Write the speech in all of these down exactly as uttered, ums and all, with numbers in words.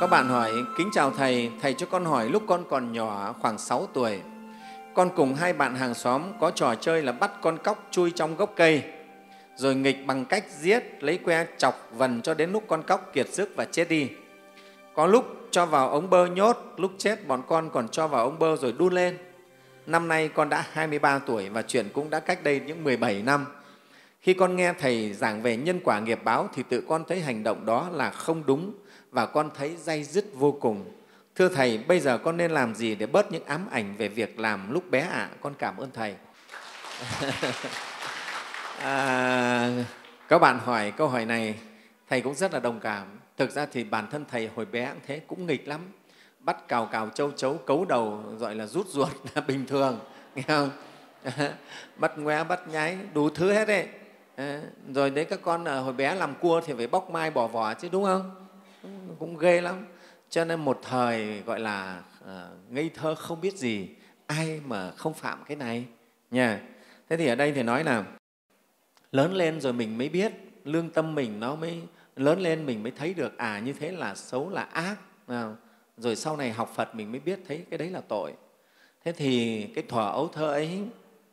Các bạn hỏi: kính chào Thầy, Thầy cho con hỏi, lúc con còn nhỏ khoảng sáu tuổi, con cùng hai bạn hàng xóm có trò chơi là bắt con cóc chui trong gốc cây, rồi nghịch bằng cách giết, lấy que chọc vần cho đến lúc con cóc kiệt sức và chết đi. Có lúc cho vào ống bơ nhốt, lúc chết bọn con còn cho vào ống bơ rồi đun lên. Năm nay con đã hai mươi ba tuổi và chuyện cũng đã cách đây những mười bảy năm. Khi con nghe Thầy giảng về nhân quả nghiệp báo thì tự con thấy hành động đó là không đúng và con thấy day dứt vô cùng. Thưa Thầy, bây giờ con nên làm gì để bớt những ám ảnh về việc làm lúc bé ạ? À? Con cảm ơn Thầy. à, các bạn hỏi câu hỏi này, Thầy cũng rất là đồng cảm. Thực ra thì bản thân Thầy hồi bé cũng thế, cũng nghịch lắm. Bắt cào cào châu chấu, cấu đầu, gọi là rút ruột là bình thường, nghe không? Bắt ngoé, bắt nháy, đủ thứ hết đấy. À, rồi đấy, các con hồi bé làm cua thì phải bóc mai bỏ vỏ chứ, đúng không? Cũng ghê lắm. Cho nên một thời gọi là uh, ngây thơ không biết gì, ai mà không phạm cái này nha. Thế thì ở đây thì nói là lớn lên rồi mình mới biết, lương tâm mình nó mới lớn lên, mình mới thấy được à như thế là xấu, là ác. Nào, rồi sau này học Phật mình mới biết thấy cái đấy là tội. Thế thì cái thuở ấu thơ ấy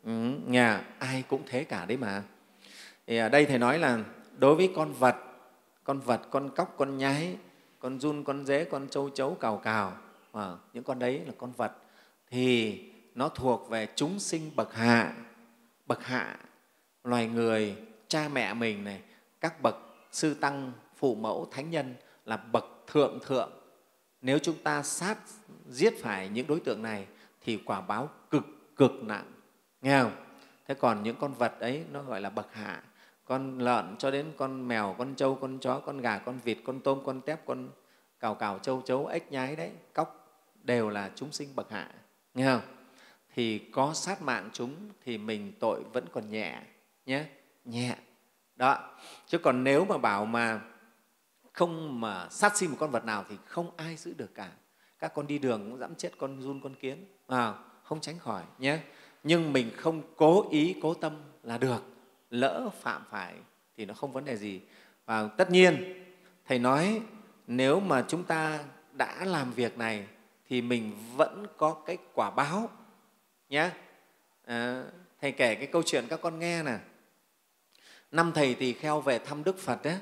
ừ, nhà ai cũng thế cả đấy mà. Thì ở đây Thầy nói là đối với con vật, con vật, con cóc, con nhái, con giun, con dế, con châu chấu, cào cào, à, những con đấy là con vật, thì nó thuộc về chúng sinh bậc hạ. Bậc hạ, loài người, cha mẹ mình này, các bậc sư tăng, phụ mẫu, thánh nhân là bậc thượng thượng. Nếu chúng ta sát, giết phải những đối tượng này thì quả báo cực cực nặng, nghe không? Thế còn những con vật ấy nó gọi là bậc hạ. Con lợn cho đến con mèo, con trâu, con chó, con gà, con vịt, con tôm, con tép, con cào cào, châu chấu, ếch nhái đấy, cóc đều là chúng sinh bậc hạ, nghe không? Thì có sát mạng chúng thì mình tội vẫn còn nhẹ nhé, nhẹ đó. Chứ còn nếu mà bảo mà không mà sát sinh một con vật nào thì không ai giữ được cả. Các con đi đường cũng dẫm chết con giun, con kiến, à, không tránh khỏi nhé. Nhưng mình không cố ý, cố tâm là được. Lỡ phạm phải thì nó không vấn đề gì. Và tất nhiên Thầy nói nếu mà chúng ta đã làm việc này thì mình vẫn có cái quả báo nhé. À, Thầy kể cái câu chuyện các con nghe nè. Năm Thầy tỳ kheo về thăm Đức Phật đấy,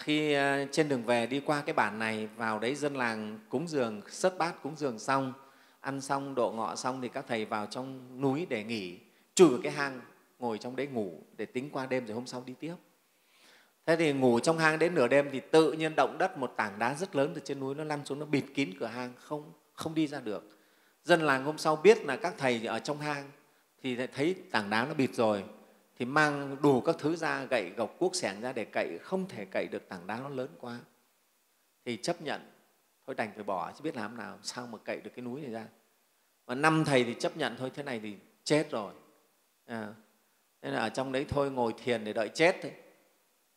khi trên đường về đi qua cái bản này, vào đấy dân làng cúng dường, sớt bát cúng dường xong, ăn xong, độ ngọ xong thì các Thầy vào trong núi để nghỉ, chui vào cái hang, ngồi trong đấy ngủ để tính qua đêm rồi hôm sau đi tiếp. Thế thì ngủ trong hang đến nửa đêm thì tự nhiên động đất, một tảng đá rất lớn từ trên núi nó lăn xuống, nó bịt kín cửa hang, không, không đi ra được. Dân làng hôm sau biết là các Thầy ở trong hang thì thấy tảng đá nó bịt rồi, thì mang đủ các thứ ra, gậy, gộc, cuốc, xẻng ra để cậy, không thể cậy được, tảng đá nó lớn quá. Thì chấp nhận, thôi đành phải bỏ chứ biết làm nào, sao mà cậy được cái núi này ra. Mà năm Thầy thì chấp nhận thôi, thế này thì chết rồi. À, nên là ở trong đấy thôi ngồi thiền để đợi chết thôi.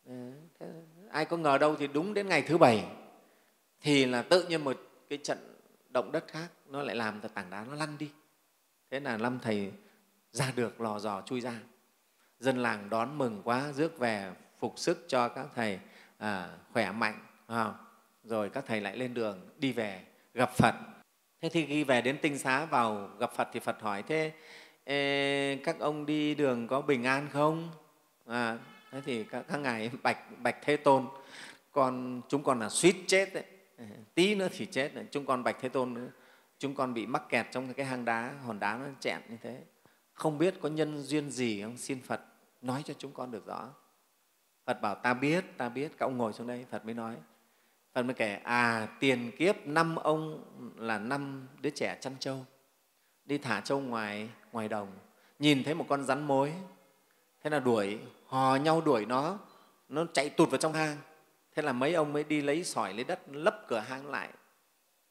À, thế, ai có ngờ đâu thì đúng đến ngày thứ bảy thì là tự nhiên một cái trận động đất khác nó lại làm cho tảng đá nó lăn đi. Thế là năm Thầy ra được, lò dò chui ra. Dân làng đón mừng quá, rước về phục sức cho các Thầy à, khỏe mạnh. À, rồi các Thầy lại lên đường đi về gặp Phật. Thế thì khi về đến tinh xá vào gặp Phật thì Phật hỏi: thế ê, các ông đi đường có bình an không? À, thế thì các, các ngài bạch bạch Thế Tôn, còn chúng con là suýt chết đấy, tí nữa thì chết đấy. Chúng con bạch Thế Tôn, chúng con bị mắc kẹt trong cái hang đá, hòn đá nó chẹn như thế, không biết có nhân duyên gì không, xin Phật nói cho chúng con được rõ. Phật bảo: ta biết, ta biết, các ông ngồi xuống đây. Phật mới nói, Phật mới kể: à, tiền kiếp năm ông là năm đứa trẻ chăn trâu, đi thả trâu ngoài ngoài đồng, nhìn thấy một con rắn mối, thế là đuổi, hò nhau đuổi nó, nó chạy tụt vào trong hang. Thế là mấy ông mới đi lấy sỏi, lấy đất lấp cửa hang lại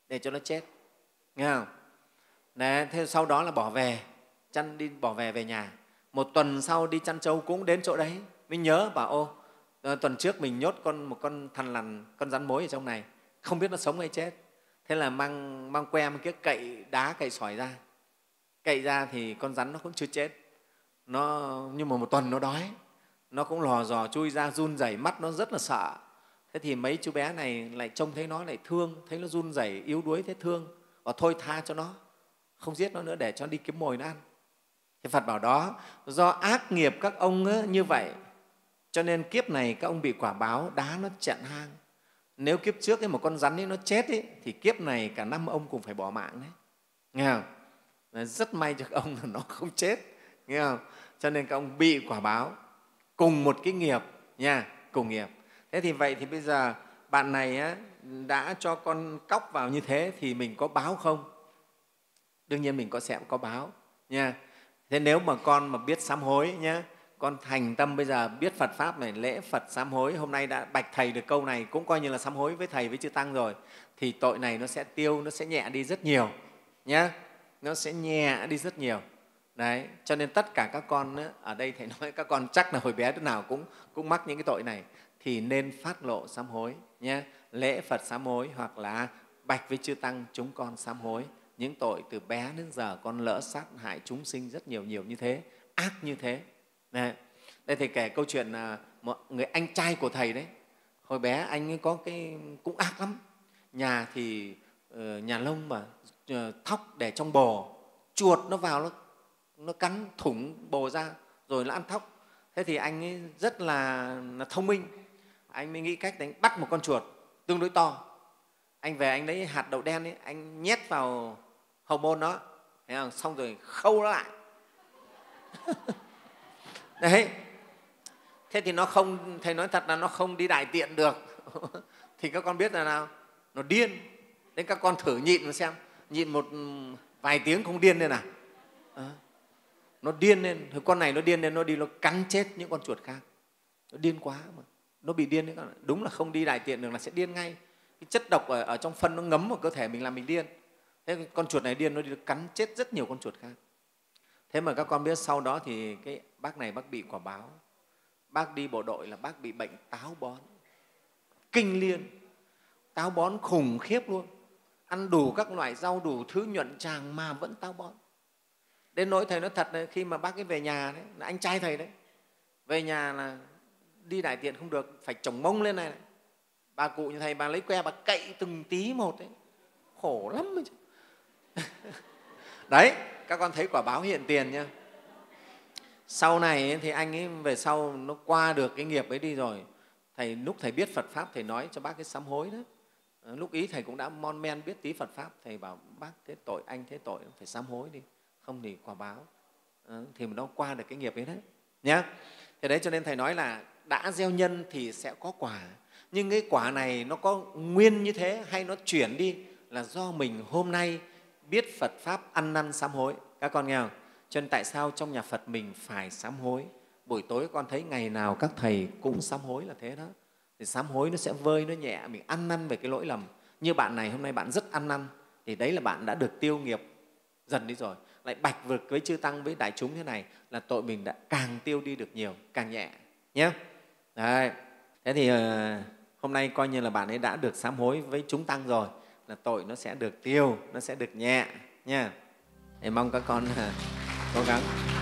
để cho nó chết, nghe không? Đấy, thế sau đó là bỏ về chăn, đi bỏ về về nhà. Một tuần sau đi chăn trâu cũng đến chỗ đấy mới nhớ, bảo: ô, tuần trước mình nhốt con một con thằn lằn, con rắn mối ở trong này, không biết nó sống hay chết. Thế là mang mang que, mang kia cậy đá, cậy sỏi ra, cậy ra thì con rắn nó cũng chưa chết. Nó nhưng mà một tuần nó đói, nó cũng lò dò chui ra, run rẩy, mắt nó rất là sợ. Thế thì mấy chú bé này lại trông thấy nó lại thương, thấy nó run rẩy yếu đuối thế thương, và thôi tha cho nó, không giết nó nữa để cho nó đi kiếm mồi nó ăn. Thì Phật bảo đó, do ác nghiệp các ông như vậy, cho nên kiếp này các ông bị quả báo đá nó chặn hang. Nếu kiếp trước ấy, một con rắn ấy, nó chết ấy, thì kiếp này cả năm ông cũng phải bỏ mạng đấy. Nghe không? Rất may cho các ông là nó không chết. Nghe không? Cho nên các ông bị quả báo cùng một cái nghiệp nha, cùng nghiệp. Thế thì vậy thì bây giờ bạn này á, đã cho con cóc vào như thế thì mình có báo không? Đương nhiên mình có sẽ có báo nha. Thế nếu mà con mà biết sám hối nhá, con thành tâm bây giờ biết Phật Pháp này, lễ Phật sám hối, hôm nay đã bạch Thầy được câu này cũng coi như là sám hối với Thầy với Chư Tăng rồi, thì tội này nó sẽ tiêu, nó sẽ nhẹ đi rất nhiều nhá, nó sẽ nhẹ đi rất nhiều. Đấy, cho nên tất cả các con á, ở đây Thầy nói các con chắc là hồi bé đứa nào cũng, cũng mắc những cái tội này, thì nên phát lộ sám hối nhé, lễ Phật sám hối hoặc là bạch với Chư Tăng chúng con sám hối những tội từ bé đến giờ con lỡ sát hại chúng sinh rất nhiều nhiều như thế, ác như thế. Đấy. Đây Thầy kể câu chuyện là một người anh trai của Thầy đấy, hồi bé anh ấy có cái cũng ác lắm, nhà thì nhà lông mà thóc để trong bồ, chuột nó vào nó nó cắn thủng bồ ra rồi nó ăn thóc. Thế thì anh ấy rất là, là thông minh, anh mới nghĩ cách đánh bắt một con chuột tương đối to, anh về anh lấy hạt đậu đen ấy, anh nhét vào hậu môn nó, thấy không? Xong rồi khâu nó lại. Đấy, thế thì nó không, Thầy nói thật là nó không đi đại tiện được. Thì các con biết là nào, nó điên. Đến các con thử nhịn mà xem, nhịn một vài tiếng không điên lên nào. À, nó điên lên, con này nó điên lên, nó đi nó cắn chết những con chuột khác. Nó điên quá mà, nó bị điên đấy các bạn. Đúng là không đi đại tiện được là sẽ điên ngay. Cái chất độc ở, ở trong phân nó ngấm vào cơ thể mình làm mình điên. Thế con chuột này điên, nó đi nó cắn chết rất nhiều con chuột khác. Thế mà các con biết sau đó thì cái bác này bác bị quả báo. Bác đi bộ đội là bác bị bệnh táo bón kinh liên, táo bón khủng khiếp luôn. Ăn đủ các loại rau đủ thứ nhuận tràng mà vẫn táo bón. Đến nỗi Thầy nói thật là khi mà bác ấy về nhà đấy, là anh trai Thầy đấy, về nhà là đi đại tiện không được, phải chồng mông lên này, này. Bà cụ như Thầy bà lấy que bà cậy từng tí một đấy, khổ lắm chứ. Đấy, các con thấy quả báo hiện tiền nha. Sau này thì anh ấy về sau nó qua được cái nghiệp ấy đi rồi, Thầy lúc Thầy biết Phật Pháp Thầy nói cho bác cái sám hối đó. Lúc ý Thầy cũng đã mon men biết tí Phật Pháp, Thầy bảo bác thế tội, anh thế tội, phải sám hối đi, không thì quả báo. Ừ, thì nó qua được cái nghiệp ấy đấy nhá. Thế đấy cho nên Thầy nói là đã gieo nhân thì sẽ có quả, nhưng cái quả này nó có nguyên như thế hay nó chuyển đi là do mình hôm nay biết Phật Pháp ăn năn sám hối. Các con nghe không? Cho nên tại sao trong nhà Phật mình phải sám hối? Buổi tối con thấy ngày nào các Thầy cũng sám hối là thế đó. Thì sám hối nó sẽ vơi, nó nhẹ, mình ăn năn về cái lỗi lầm. Như bạn này hôm nay bạn rất ăn năn, thì đấy là bạn đã được tiêu nghiệp dần đi rồi. Lại bạch vực với Chư Tăng, với đại chúng thế này là tội mình đã càng tiêu đi được nhiều, càng nhẹ nhé. Đấy. Thế thì hôm nay coi như là bạn ấy đã được sám hối với chúng Tăng rồi, là tội nó sẽ được tiêu, nó sẽ được nhẹ nhé. Thì mong các con cố gắng.